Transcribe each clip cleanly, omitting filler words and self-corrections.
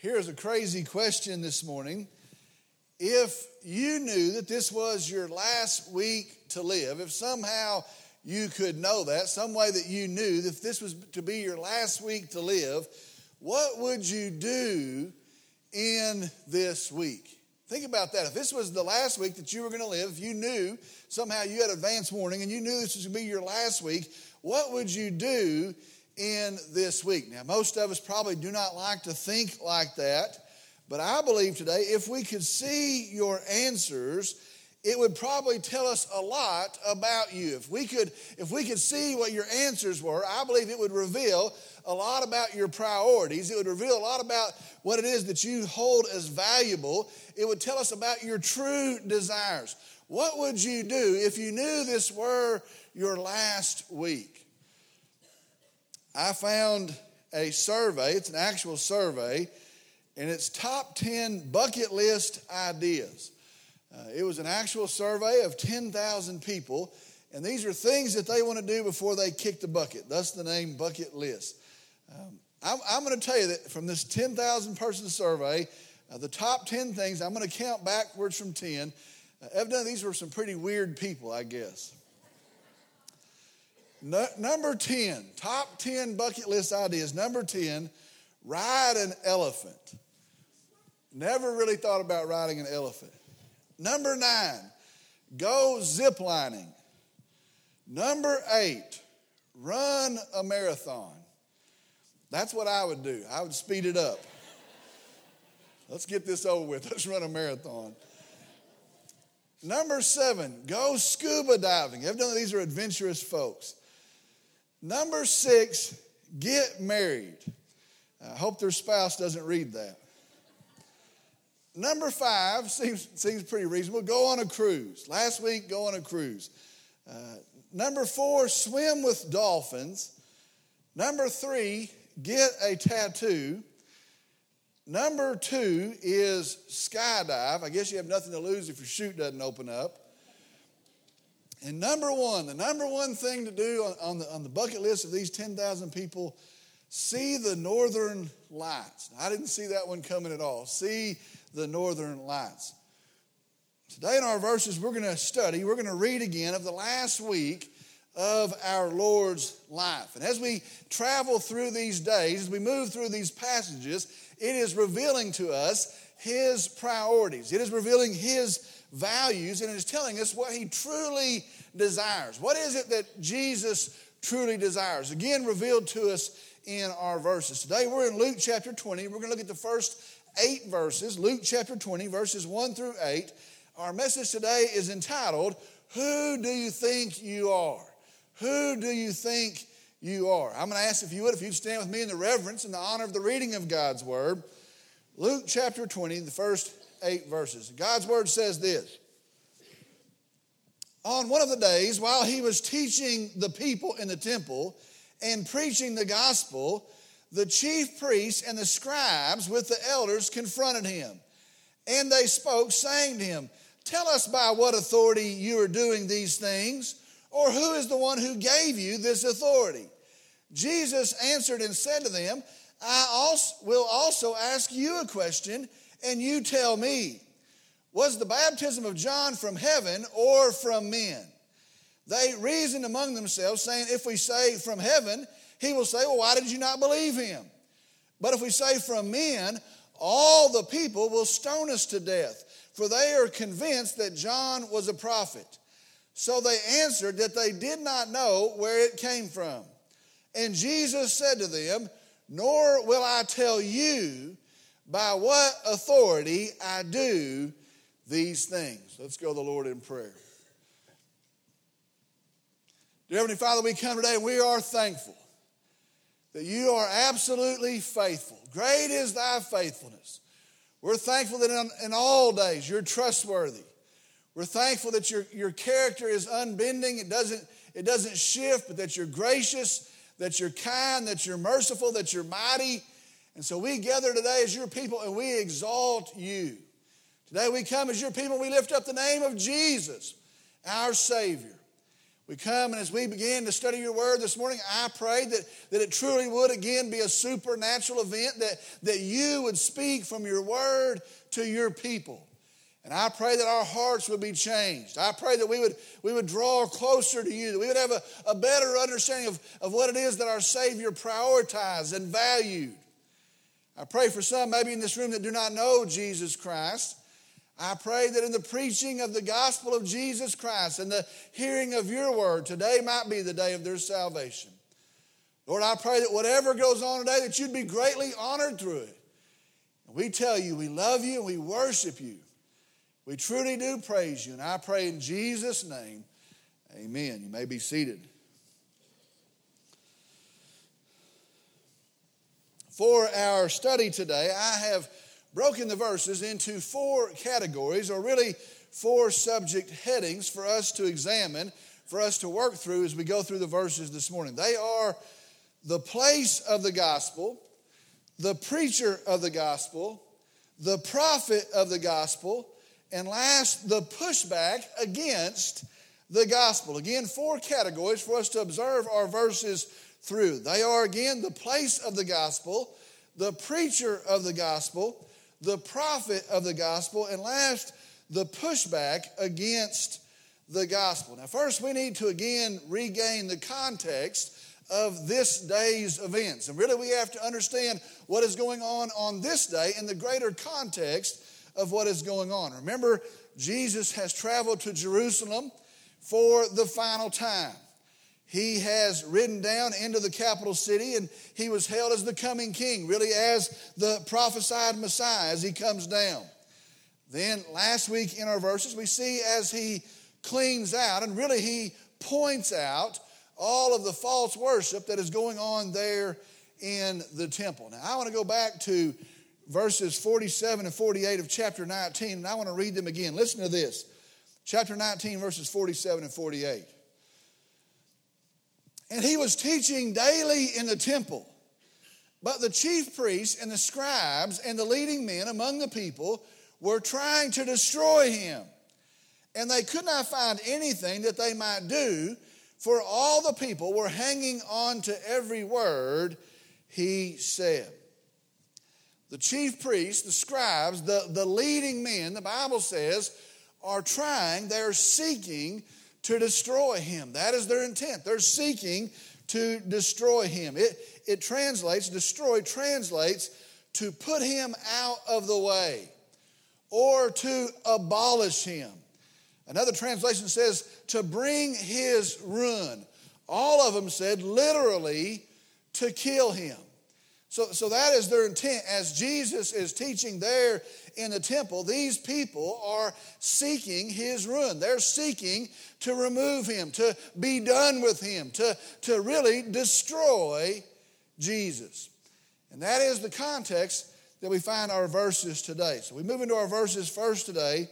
Here's a crazy question this morning. If you knew that this was your last week to live, if somehow you could know that, some way that you knew that if this was to be your last week to live, what would you do in this week? Think about that. If this was the last week that you were going to live, if you knew somehow you had advance warning and you knew this was going to be your last week, what would you do in this week? Now, most of us probably do not like to think like that, but I believe today if we could see your answers, it would probably tell us a lot about you. If we could see what your answers were, I believe it would reveal a lot about your priorities. It would reveal a lot about what it is that you hold as valuable. It would tell us about your true desires. What would you do if you knew this were your last week? I found a survey. It's an actual survey, and it's top 10 bucket list ideas. It was an actual survey of 10,000 people, and these are things that they want to do before they kick the bucket. That's the name bucket list. I'm going to tell you that from this 10,000-person survey, the top 10 things, I'm going to count backwards from 10. Evidently, these were some pretty weird people, I guess. Number 10, top 10 bucket list ideas. Number 10, ride an elephant. Never really thought about riding an elephant. Number 9, go ziplining. Number 8, run a marathon. That's what I would do. I would speed it up. Let's get this over with. Let's run a marathon. Number 7, go scuba diving. Evidently, these are adventurous folks. Number 6, get married. I hope their spouse doesn't read that. Number 5 seems pretty reasonable. Go on a cruise. Last week, go on a cruise. Number 4, swim with dolphins. Number 3, get a tattoo. Number 2 is skydive. I guess you have nothing to lose if your chute doesn't open up. And number 1, the number one thing to do on the bucket list of these 10,000 people, see the northern lights. Now, I didn't see that one coming at all. See the northern lights. Today in our verses we're going to study, we're going to read again of the last week of our Lord's life. And as we travel through these days, as we move through these passages, it is revealing to us his priorities. It is revealing his values, and it is telling us what he truly desires. What is it that Jesus truly desires? Again, revealed to us in our verses. Today we're in Luke chapter 20. We're going to look at the first 8 verses, Luke chapter 20, verses 1 through 8. Our message today is entitled, Who Do You Think You Are? Who do you think you are? I'm going to ask if you'd stand with me in the reverence and the honor of the reading of God's word. Luke chapter 20, the first 8 verses. God's word says this. On one of the days, while he was teaching the people in the temple and preaching the gospel, the chief priests and the scribes with the elders confronted him. And they spoke, saying to him, Tell us by what authority you are doing these things, or who is the one who gave you this authority? Jesus answered and said to them, I will also ask you a question, and you tell me, Was the baptism of John from heaven or from men? They reasoned among themselves, saying, If we say from heaven, he will say, Well, why did you not believe him? But if we say from men, all the people will stone us to death, for they are convinced that John was a prophet. So they answered that they did not know where it came from. And Jesus said to them, Nor will I tell you by what authority I do these things. Let's go to the Lord in prayer. Dear Heavenly Father, we come today and we are thankful that you are absolutely faithful. Great is thy faithfulness. We're thankful that in all days you're trustworthy. We're thankful that your character is unbending. It doesn't shift, but that you're gracious, that you're kind, that you're merciful, that you're mighty. And so we gather today as your people and we exalt you. Today we come as your people. We lift up the name of Jesus, our Savior. We come, and as we begin to study your word this morning, I pray that it truly would again be a supernatural event, that you would speak from your word to your people. And I pray that our hearts would be changed. I pray that we would draw closer to you, that we would have a better understanding of what it is that our Savior prioritized and valued. I pray for some maybe in this room that do not know Jesus Christ. I pray that in the preaching of the gospel of Jesus Christ and the hearing of your word, today might be the day of their salvation. Lord, I pray that whatever goes on today, that you'd be greatly honored through it. And we tell you, we love you and we worship you. We truly do praise you, and I pray in Jesus' name, amen. You may be seated. For our study today, I have broken the verses into four categories, or really four subject headings for us to examine, for us to work through as we go through the verses this morning. They are the place of the gospel, the preacher of the gospel, the prophet of the gospel, and last, the pushback against the gospel. Again, four categories for us to observe our verses through. They are, again, the place of the gospel, the preacher of the gospel, the prophet of the gospel, and last, the pushback against the gospel. Now, first, we need to, again, regain the context of this day's events. And really, we have to understand what is going on this day in the greater context of what is going on. Remember, Jesus has traveled to Jerusalem for the final time. He has ridden down into the capital city, and he was hailed as the coming king, really as the prophesied Messiah as he comes down. Then last week in our verses, we see as he cleans out, and really he points out all of the false worship that is going on there in the temple. Now, I want to go back to verses 47 and 48 of chapter 19, and I want to read them again. Listen to this. Chapter 19, verses 47 and 48. And he was teaching daily in the temple, but the chief priests and the scribes and the leading men among the people were trying to destroy him, and they could not find anything that they might do, for all the people were hanging on to every word he said. The chief priests, the scribes, the leading men, the Bible says, are trying, they're seeking to destroy him. That is their intent. They're seeking to destroy him. It translates, destroy translates to put him out of the way or to abolish him. Another translation says to bring his ruin. All of them said literally to kill him. So that is their intent. As Jesus is teaching there in the temple, these people are seeking his ruin. They're seeking to remove him, to be done with him, to really destroy Jesus. And that is the context that we find our verses today. So we move into our verses first today,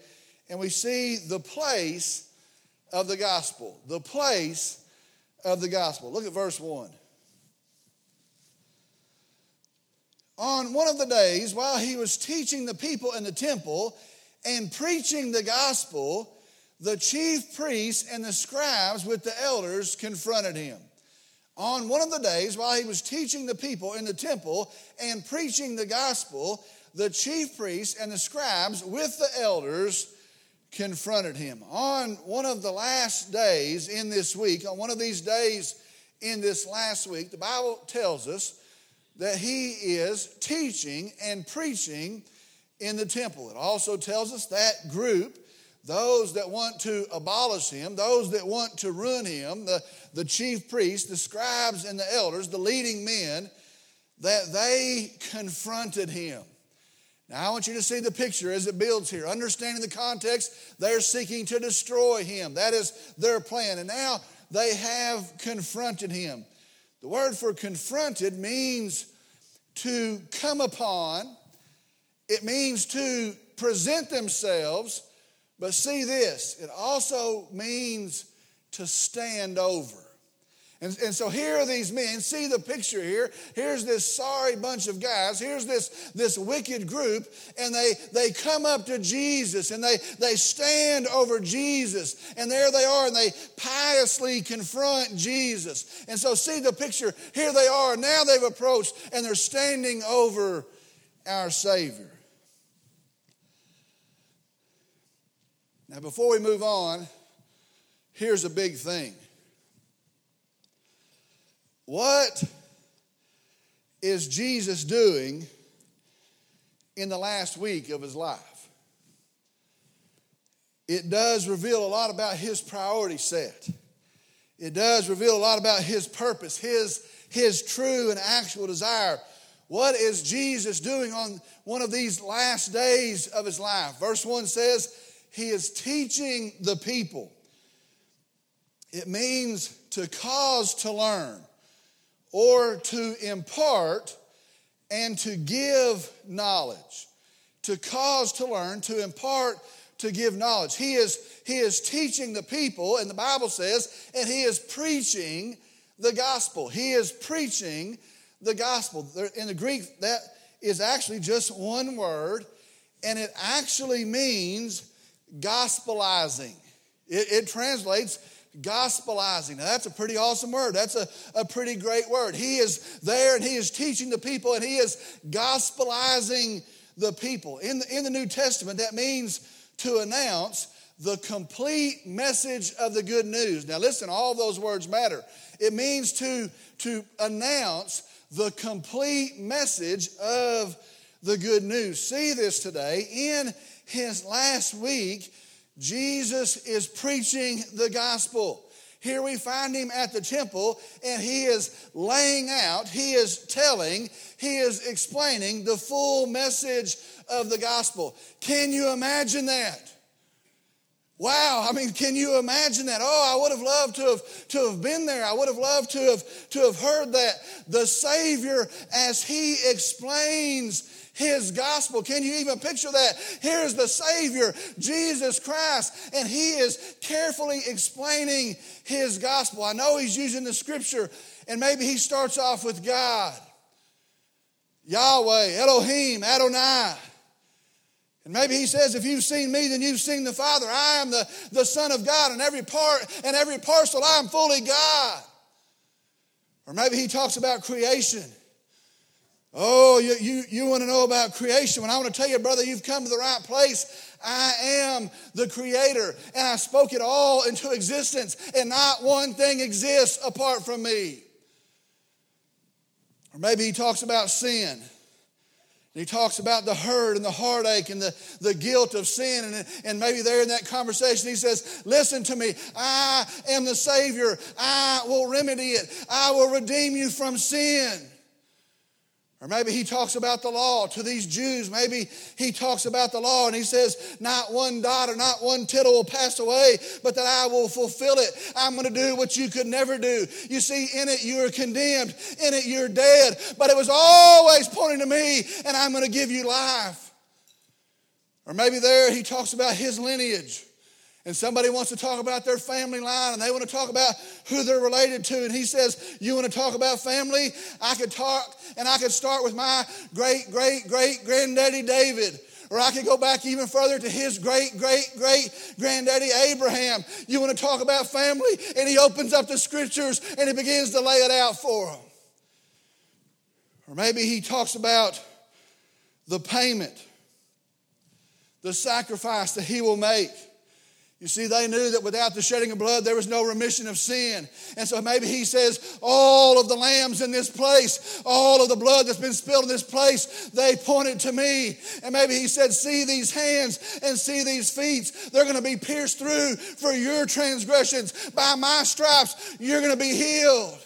and we see the place of the gospel. The place of the gospel. Look at verse 1. On one of the days, while he was teaching the people in the temple and preaching the gospel, the chief priests and the scribes with the elders confronted him. On one of the days, while he was teaching the people in the temple and preaching the gospel, the chief priests and the scribes with the elders confronted him. On one of the last days in this week, on one of these days in this last week, the Bible tells us that he is teaching and preaching in the temple. It also tells us that group, those that want to abolish him, those that want to ruin him, the chief priests, the scribes and the elders, the leading men, that they confronted him. Now I want you to see the picture as it builds here. Understanding the context, they're seeking to destroy him. That is their plan. And now they have confronted him. The word for confronted means to come upon. It means to present themselves. But see this, it also means to stand over. And so here are these men. See the picture here. Here's this sorry bunch of guys. Here's this wicked group. And they come up to Jesus and they stand over Jesus. And there they are, and they piously confront Jesus. And so see the picture. Here they are. Now they've approached and they're standing over our Savior. Now before we move on, here's a big thing. What is Jesus doing in the last week of his life? It does reveal a lot about his priority set. It does reveal a lot about his purpose, his true and actual desire. What is Jesus doing on one of these last days of his life? Verse 1 says, he is teaching the people. It means to cause to learn, or to impart and to give knowledge. To cause to learn, to impart, to give knowledge. He is teaching the people, and the Bible says, and he is preaching the gospel. He is preaching the gospel. In the Greek, that is actually just one word, and it actually means gospelizing. It translates gospelizing. Now that's a pretty awesome word. That's a pretty great word. He is there and he is teaching the people and he is gospelizing the people. In the New Testament, that means to announce the complete message of the good news. Now listen, all those words matter. It means to announce the complete message of the good news. See this today. In his last week, Jesus is preaching the gospel. Here we find him at the temple, and he is laying out, he is telling, he is explaining the full message of the gospel. Can you imagine that? Wow, I mean, can you imagine that? Oh, I would have loved to have been there. I would have loved to have heard that. The Savior, as he explains his gospel. Can you even picture that? Here's the Savior, Jesus Christ, and he is carefully explaining his gospel. I know he's using the scripture, and maybe he starts off with God, Yahweh, Elohim, Adonai. And maybe he says, if you've seen me, then you've seen the Father. I am the Son of God, and every part and every parcel I am fully God. Or maybe he talks about creation. Oh, you want to know about creation. When I want to tell you, brother, you've come to the right place. I am the creator, and I spoke it all into existence, and not one thing exists apart from me. Or maybe he talks about sin, and he talks about the hurt and the heartache and the guilt of sin, and maybe there in that conversation he says, listen to me, I am the Savior. I will remedy it. I will redeem you from sin. Or maybe he talks about the law to these Jews. Maybe he talks about the law and he says, not one dot or not one tittle will pass away, but that I will fulfill it. I'm going to do what you could never do. You see, in it you are condemned. In it you're dead. But it was always pointing to me, and I'm going to give you life. Or maybe there he talks about his lineage. And somebody wants to talk about their family line, and they want to talk about who they're related to. And he says, you want to talk about family? I could talk, and I could start with my great-great-great-granddaddy David. Or I could go back even further to his great-great-great-granddaddy Abraham. You want to talk about family? And he opens up the scriptures, and he begins to lay it out for them. Or maybe he talks about the payment, the sacrifice that he will make. You see, they knew that without the shedding of blood, there was no remission of sin. And so maybe he says, all of the lambs in this place, all of the blood that's been spilled in this place, they pointed to me. And maybe he said, see these hands and see these feet. They're going to be pierced through for your transgressions. By my stripes, you're going to be healed.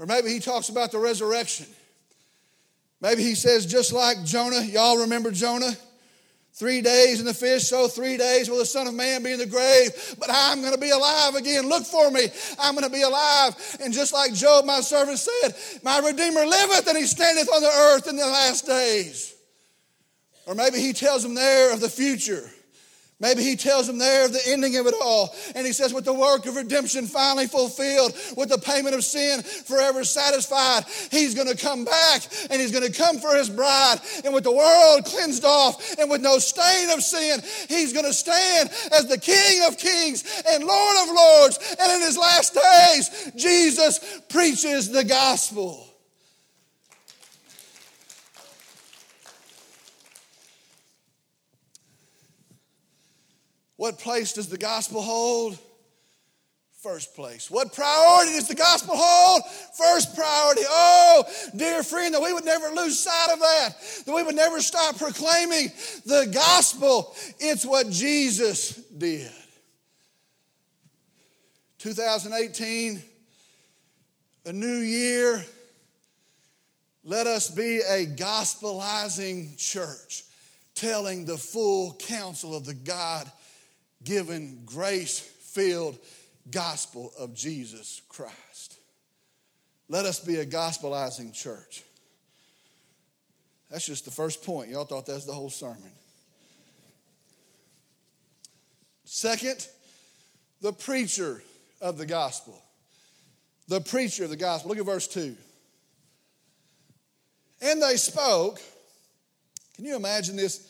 Or maybe he talks about the resurrection. Maybe he says, just like Jonah, y'all remember Jonah? 3 days in the fish, so 3 days will the Son of Man be in the grave. But I'm going to be alive again. Look for me. I'm going to be alive. And just like Job, my servant, said, my Redeemer liveth, and he standeth on the earth in the last days. Or maybe he tells them there of the future. Maybe he tells them there of the ending of it all. And he says, with the work of redemption finally fulfilled, with the payment of sin forever satisfied, he's going to come back and he's going to come for his bride. And with the world cleansed off and with no stain of sin, he's going to stand as the King of kings and Lord of lords. And in his last days, Jesus preaches the gospel. What place does the gospel hold? First place. What priority does the gospel hold? First priority. Oh, dear friend, that we would never lose sight of that we would never stop proclaiming the gospel. It's what Jesus did. 2018, a new year. Let us be a gospelizing church, telling the full counsel of the God-given, grace-filled gospel of Jesus Christ. Let us be a gospelizing church. That's just the first point. Y'all thought that's the whole sermon. Second, the preacher of the gospel. The preacher of the gospel. Look at verse 2. And they spoke. Can you imagine this?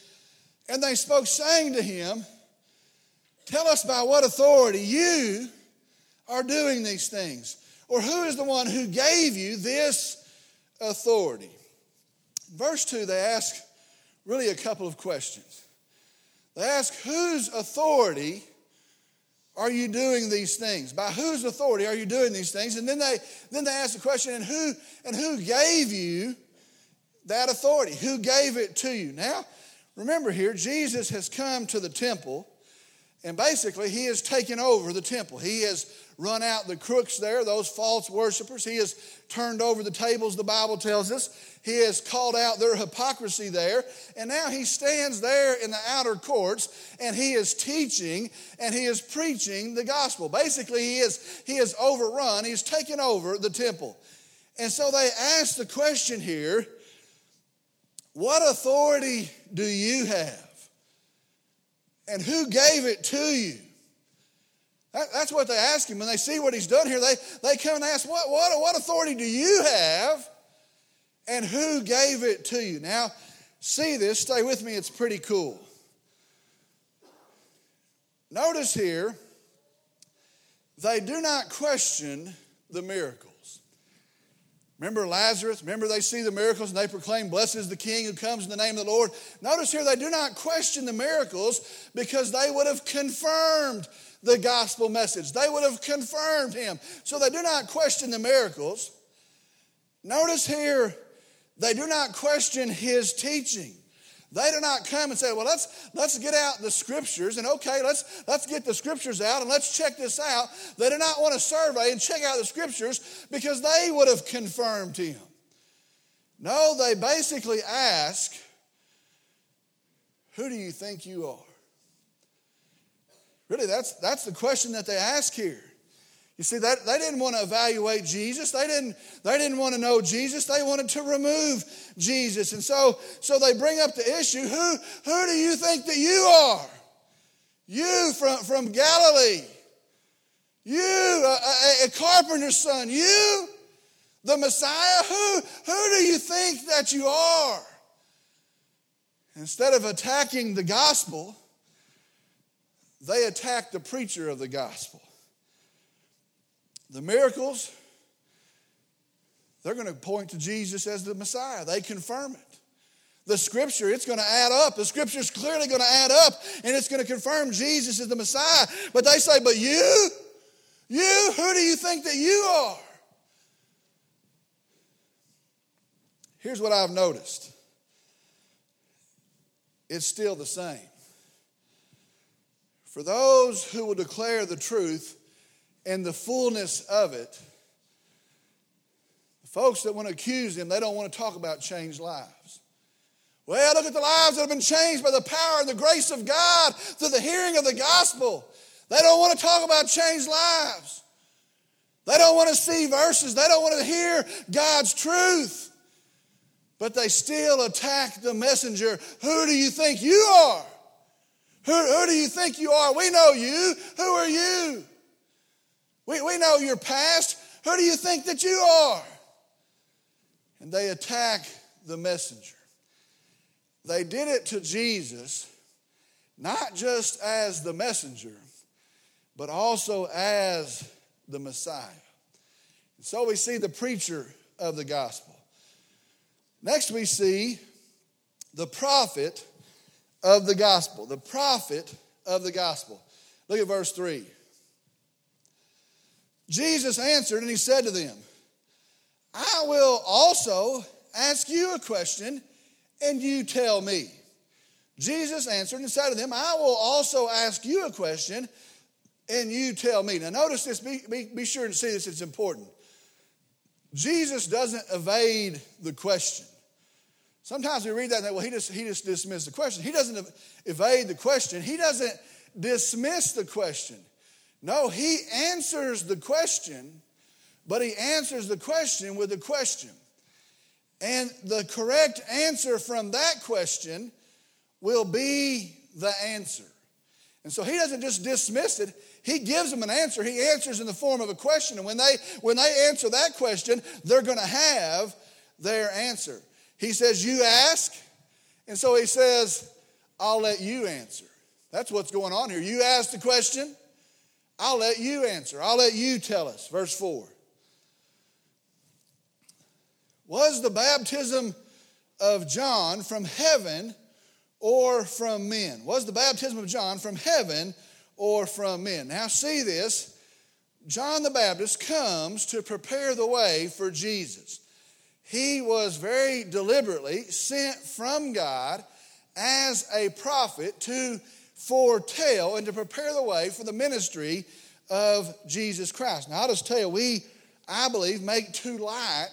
And they spoke, saying to him, tell us by what authority you are doing these things, or who is the one who gave you this authority? Verse 2, they ask really a couple of questions. They ask, whose authority are you doing these things? By whose authority are you doing these things? And then they ask the question, and who gave you that authority? Who gave it to you? Now, remember here, Jesus has come to the temple, and basically he has taken over the temple. He has run out the crooks there, those false worshipers. He has turned over the tables, the Bible tells us. He has called out their hypocrisy there. And now he stands there in the outer courts, and he is teaching and he is preaching the gospel. Basically, he has overrun. He's taken over the temple. And so they ask the question here, what authority do you have? And who gave it to you? That's what they ask him. When they see what he's done here, they come and ask, what authority do you have? And who gave it to you? Now, see this. Stay with me. It's pretty cool. Notice here, they do not question the miracle. Remember Lazarus? Remember they see the miracles and they proclaim, blessed is the King who comes in the name of the Lord. Notice here they do not question the miracles because they would have confirmed the gospel message. They would have confirmed him. So they do not question the miracles. Notice here they do not question his teaching. They do not come and say, well, let's get out the scriptures and okay, let's get the scriptures out and let's check this out. They do not want to survey and check out the scriptures because they would have confirmed him. No, they basically ask, who do you think you are? Really, that's the question that they ask here. You see, that they didn't want to evaluate Jesus. They didn't want to know Jesus. They wanted to remove Jesus. And so they bring up the issue, who do you think that you are? You from Galilee. You, a carpenter's son. You, the Messiah. Who do you think that you are? Instead of attacking the gospel, they attack the preacher of the gospel. The miracles, they're going to point to Jesus as the Messiah. They confirm it. The scripture, it's going to add up. The scripture's clearly going to add up, and it's going to confirm Jesus is the Messiah. But they say, but you, who do you think that you are? Here's what I've noticed. It's still the same. For those who will declare the truth and the fullness of it, the folks that want to accuse him, they don't want to talk about changed lives. Well, look at the lives that have been changed by the power and the grace of God through the hearing of the gospel. They don't want to talk about changed lives. They don't want to see verses. They don't want to hear God's truth. But they still attack the messenger. Who do you think you are? Who do you think you are? We know you. Who are you? We know your past. Who do you think that you are? And they attack the messenger. They did it to Jesus, not just as the messenger, but also as the Messiah. And so we see the preacher of the gospel. Next we see the prophet of the gospel. The prophet of the gospel. Look at verse 3. Jesus answered and he said to them, I will also ask you a question and you tell me. Jesus answered and said to them, I will also ask you a question and you tell me. Now notice this, be sure to see this, it's important. Jesus doesn't evade the question. Sometimes we read that and think, well, he just dismissed the question. He doesn't evade the question. He doesn't dismiss the question. No, he answers the question, but he answers the question with a question. And the correct answer from that question will be the answer. And so he doesn't just dismiss it. He gives them an answer. He answers in the form of a question. And when they answer that question, they're going to have their answer. He says, you ask. And so he says, I'll let you answer. That's what's going on here. You ask the question. I'll let you answer. I'll let you tell us. Verse 4. Was the baptism of John from heaven or from men? Was the baptism of John from heaven or from men? Now see this. John the Baptist comes to prepare the way for Jesus. He was very deliberately sent from God as a prophet to foretell and to prepare the way for the ministry of Jesus Christ. Now I'll just tell you, I believe, make too light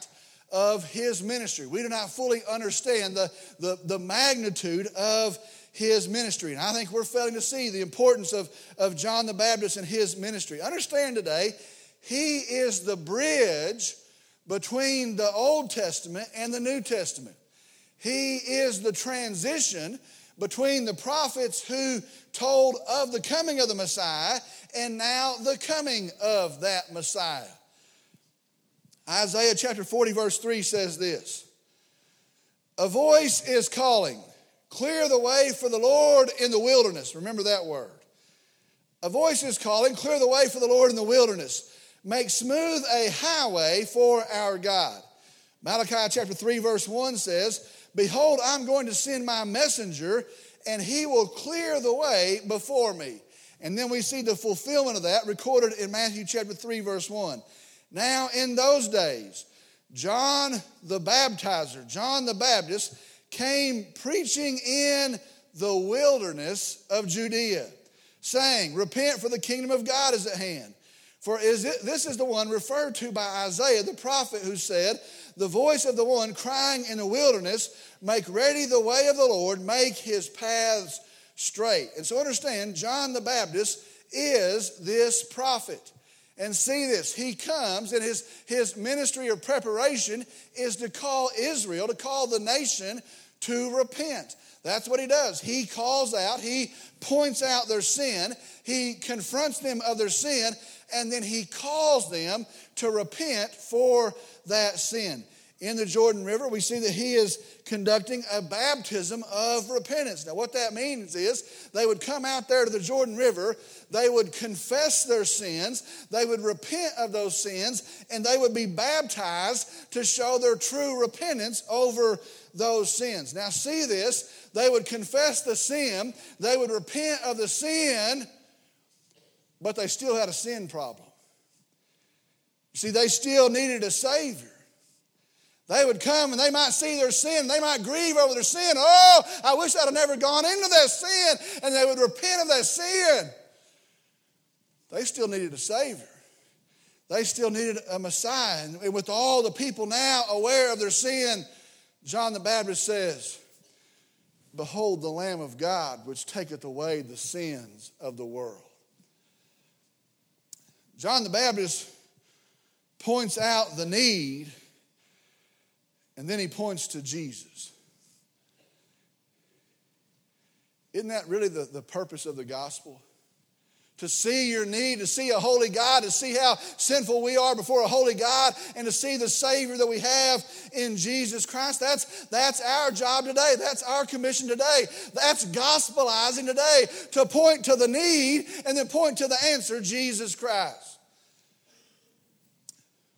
of his ministry. We do not fully understand the magnitude of his ministry. And I think we're failing to see the importance of John the Baptist and his ministry. Understand today, he is the bridge between the Old Testament and the New Testament. He is the transition between the prophets who told of the coming of the Messiah and now the coming of that Messiah. Isaiah chapter 40 verse 3 says this, a voice is calling, clear the way for the Lord in the wilderness. Remember that word. A voice is calling, clear the way for the Lord in the wilderness. Make smooth a highway for our God. Malachi chapter 3 verse 1 says, behold, I'm going to send my messenger and he will clear the way before me. And then we see the fulfillment of that recorded in Matthew chapter 3 verse 1. Now in those days, John the baptizer, John the Baptist, came preaching in the wilderness of Judea, saying, repent, for the kingdom of God is at hand. This is the one referred to by Isaiah the prophet, who said, the voice of the one crying in the wilderness, make ready the way of the Lord, make his paths straight. And so understand, John the Baptist is this prophet. And see this, he comes and his ministry of preparation is to call Israel, to call the nation to repent. That's what he does. He calls out, he points out their sin, he confronts them of their sin, and then he calls them to repent for that sin. In the Jordan River, we see that he is conducting a baptism of repentance. Now, what that means is they would come out there to the Jordan River, they would confess their sins, they would repent of those sins, and they would be baptized to show their true repentance over those sins. Now, see this, they would confess the sin, they would repent of the sin, but they still had a sin problem. You see, they still needed a Savior. They would come and they might see their sin. They might grieve over their sin. Oh, I wish I'd have never gone into that sin. And they would repent of that sin. They still needed a Savior. They still needed a Messiah. And with all the people now aware of their sin, John the Baptist says, behold the Lamb of God, which taketh away the sins of the world. John the Baptist points out the need, and then he points to Jesus. Isn't that really the purpose of the gospel? To see your need, to see a holy God, to see how sinful we are before a holy God, and to see the Savior that we have in Jesus Christ. That's our job today. That's our commission today. That's gospelizing today, to point to the need and then point to the answer, Jesus Christ.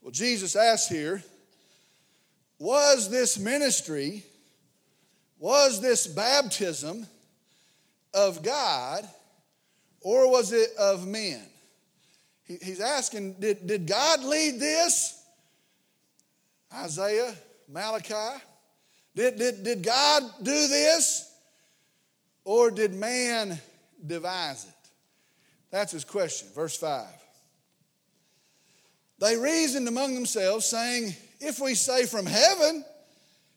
Well, Jesus asks here, was this ministry, was this baptism of God, or was it of men? He's asking, did God lead this? Isaiah, Malachi. Did God do this? Or did man devise it? That's his question. Verse 5. They reasoned among themselves, saying, if we say from heaven,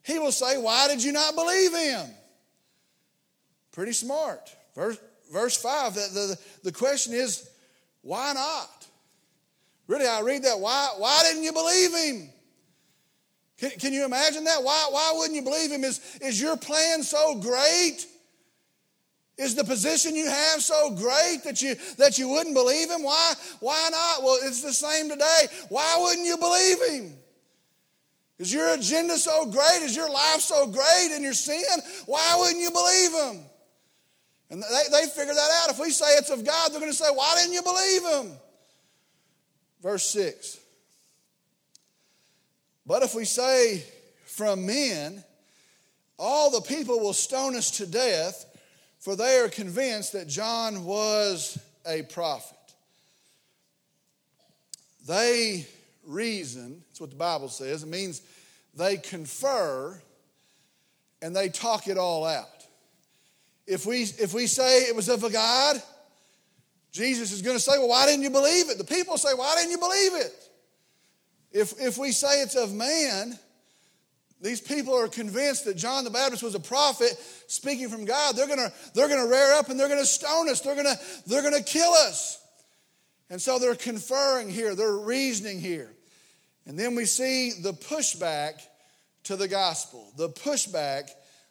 he will say, why did you not believe him? Pretty smart. Verse 5, the question is, why not? Really, I read that, why didn't you believe him? Can you imagine that? Why wouldn't you believe him? Is your plan so great? Is the position you have so great that you wouldn't believe him? Why not? Well, it's the same today. Why wouldn't you believe him? Is your agenda so great? Is your life so great in your sin? Why wouldn't you believe him? And they figure that out. If we say it's of God, they're going to say, why didn't you believe him? Verse 6. But if we say from men, all the people will stone us to death, for they are convinced that John was a prophet. They reason, that's what the Bible says. It means they confer and they talk it all out. If we say it was of a God, Jesus is going to say, well, why didn't you believe it? The people say, why didn't you believe it? If we say it's of man, these people are convinced that John the Baptist was a prophet speaking from God. They're going to rear up and they're going to stone us. They're going to kill us. And so they're conferring here. They're reasoning here. And then we see the pushback to the gospel. The pushback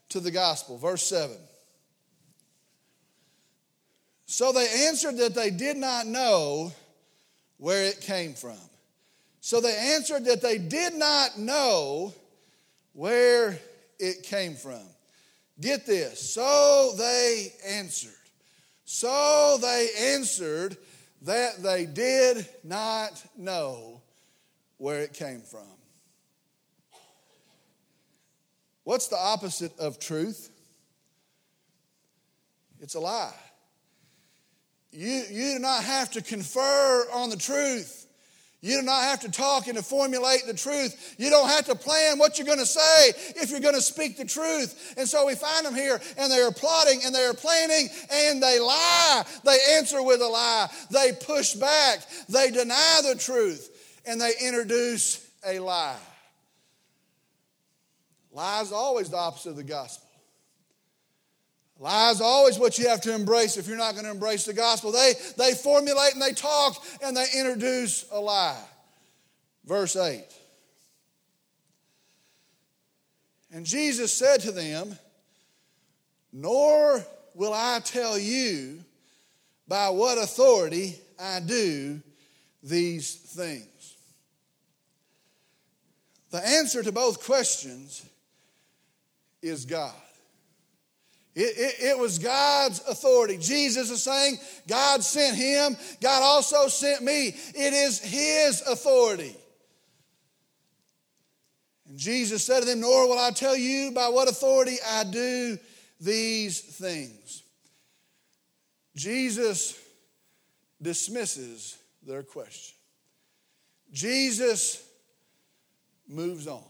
to the gospel. Verse 7. So they answered that they did not know where it came from. So they answered that they did not know where it came from. Get this. So they answered. So they answered that they did not know where it came from. What's the opposite of truth? It's a lie. You do not have to confer on the truth. You do not have to talk and to formulate the truth. You don't have to plan what you're going to say if you're going to speak the truth. And so we find them here, and they are plotting, and they are planning, and they lie. They answer with a lie. They push back. They deny the truth, and they introduce a lie. Lie is always the opposite of the gospel. Lie is always what you have to embrace if you're not going to embrace the gospel. They formulate and they talk and they introduce a lie. Verse 8. And Jesus said to them, nor will I tell you by what authority I do these things. The answer to both questions is God. It was God's authority. Jesus is saying, God sent him. God also sent me. It is his authority. And Jesus said to them, nor will I tell you by what authority I do these things. Jesus dismisses their question. Jesus moves on.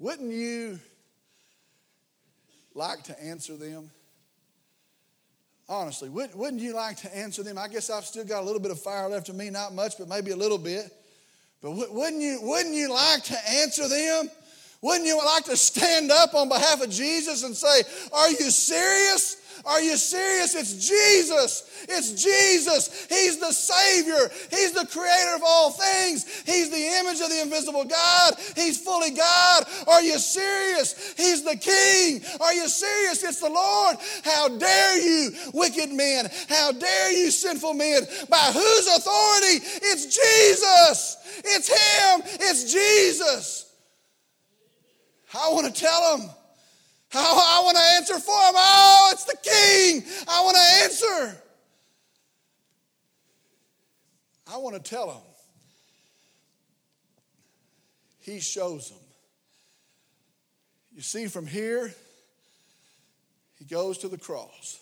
Wouldn't you like to answer them? Honestly, wouldn't you like to answer them? I guess I've still got a little bit of fire left in me, not much, but maybe a little bit. But wouldn't you like to answer them? Wouldn't you like to stand up on behalf of Jesus and say, are you serious? Are you serious? It's Jesus. It's Jesus. He's the Savior. He's the creator of all things. He's the the image of the invisible God. He's fully God. Are you serious? He's the King. Are you serious? It's the Lord. How dare you, wicked men? How dare you, sinful men? By whose authority? It's Jesus. It's Him. It's Jesus. I want to tell them. I want to answer for Him. Oh, it's the King. I want to answer. I want to tell Him. He shows them. You see, from here, He goes to the cross.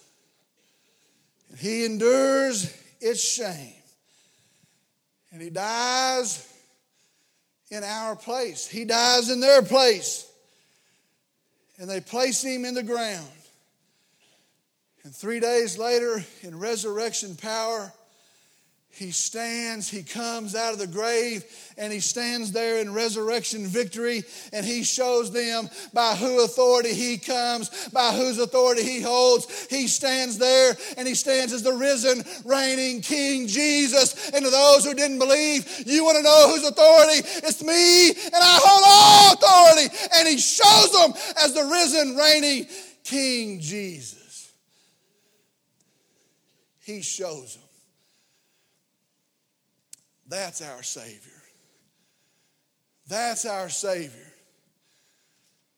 And He endures its shame. And He dies in our place. He dies in their place. And they place Him in the ground. And 3 days later, in resurrection power, He stands, He comes out of the grave, and He stands there in resurrection victory, and He shows them by whose authority He comes, by whose authority He holds. He stands there, and He stands as the risen, reigning King Jesus. And to those who didn't believe, you want to know whose authority? It's me, and I hold all authority. And He shows them as the risen, reigning King Jesus. He shows them. That's our Savior. That's our Savior.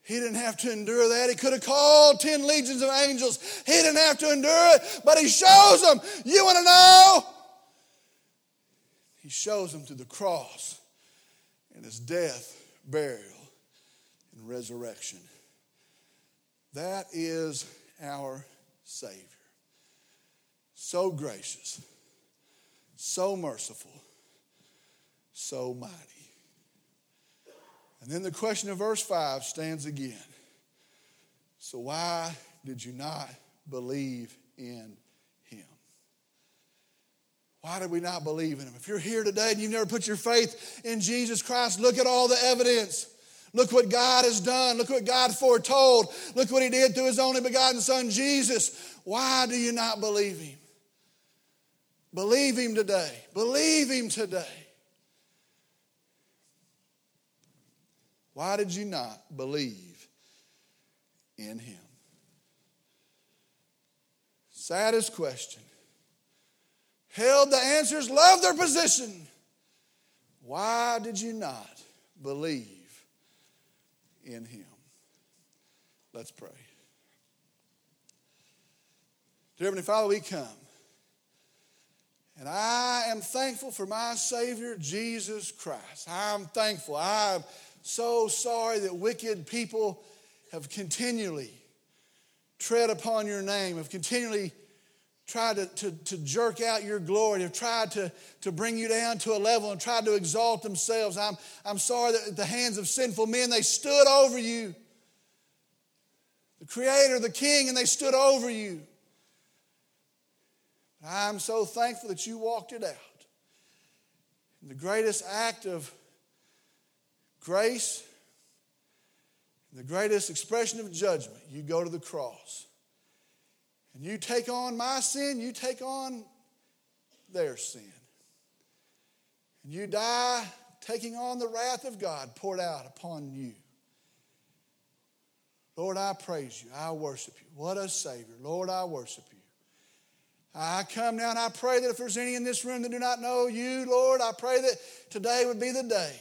He didn't have to endure that. He could have called 10 legions of angels. He didn't have to endure it, but He shows them. You want to know? He shows them through the cross and His death, burial, and resurrection. That is our Savior. So gracious, so merciful, so mighty. And then the question of verse 5 stands again. So why did you not believe in Him? Why did we not believe in Him? If you're here today and you've never put your faith in Jesus Christ, look at all the evidence. Look what God has done. Look what God foretold. Look what He did through His only begotten Son, Jesus. Why do you not believe Him? Believe Him today. Believe Him today. Why did you not believe in Him? Saddest question. Held the answers, loved their position. Why did you not believe in Him? Let's pray. Dear Heavenly Father, we come. And I am thankful for my Savior, Jesus Christ. I'm thankful. I'm so sorry that wicked people have continually tread upon your name, have continually tried to jerk out your glory, have tried to bring you down to a level and tried to exalt themselves. I'm sorry that at the hands of sinful men, they stood over you. The Creator, the King, and they stood over you. I'm so thankful that you walked it out. The greatest act of grace, the greatest expression of judgment, you go to the cross. And you take on my sin, you take on their sin. And you die taking on the wrath of God poured out upon you. Lord, I praise you. I worship you. What a Savior. Lord, I worship you. I come now and I pray that if there's any in this room that do not know you, Lord, I pray that today would be the day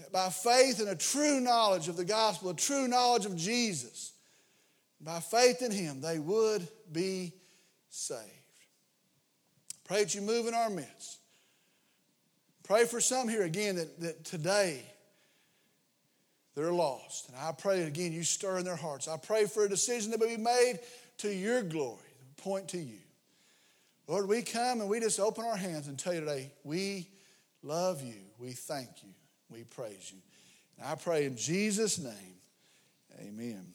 that by faith and a true knowledge of the gospel, a true knowledge of Jesus, by faith in Him, they would be saved. Pray that you move in our midst. Pray for some here again that today they're lost. And I pray again you stir in their hearts. I pray for a decision that would be made to your glory, point to you. Lord, we come and we just open our hands and tell you today, we love you, we thank you, we praise you. And I pray in Jesus' name, amen.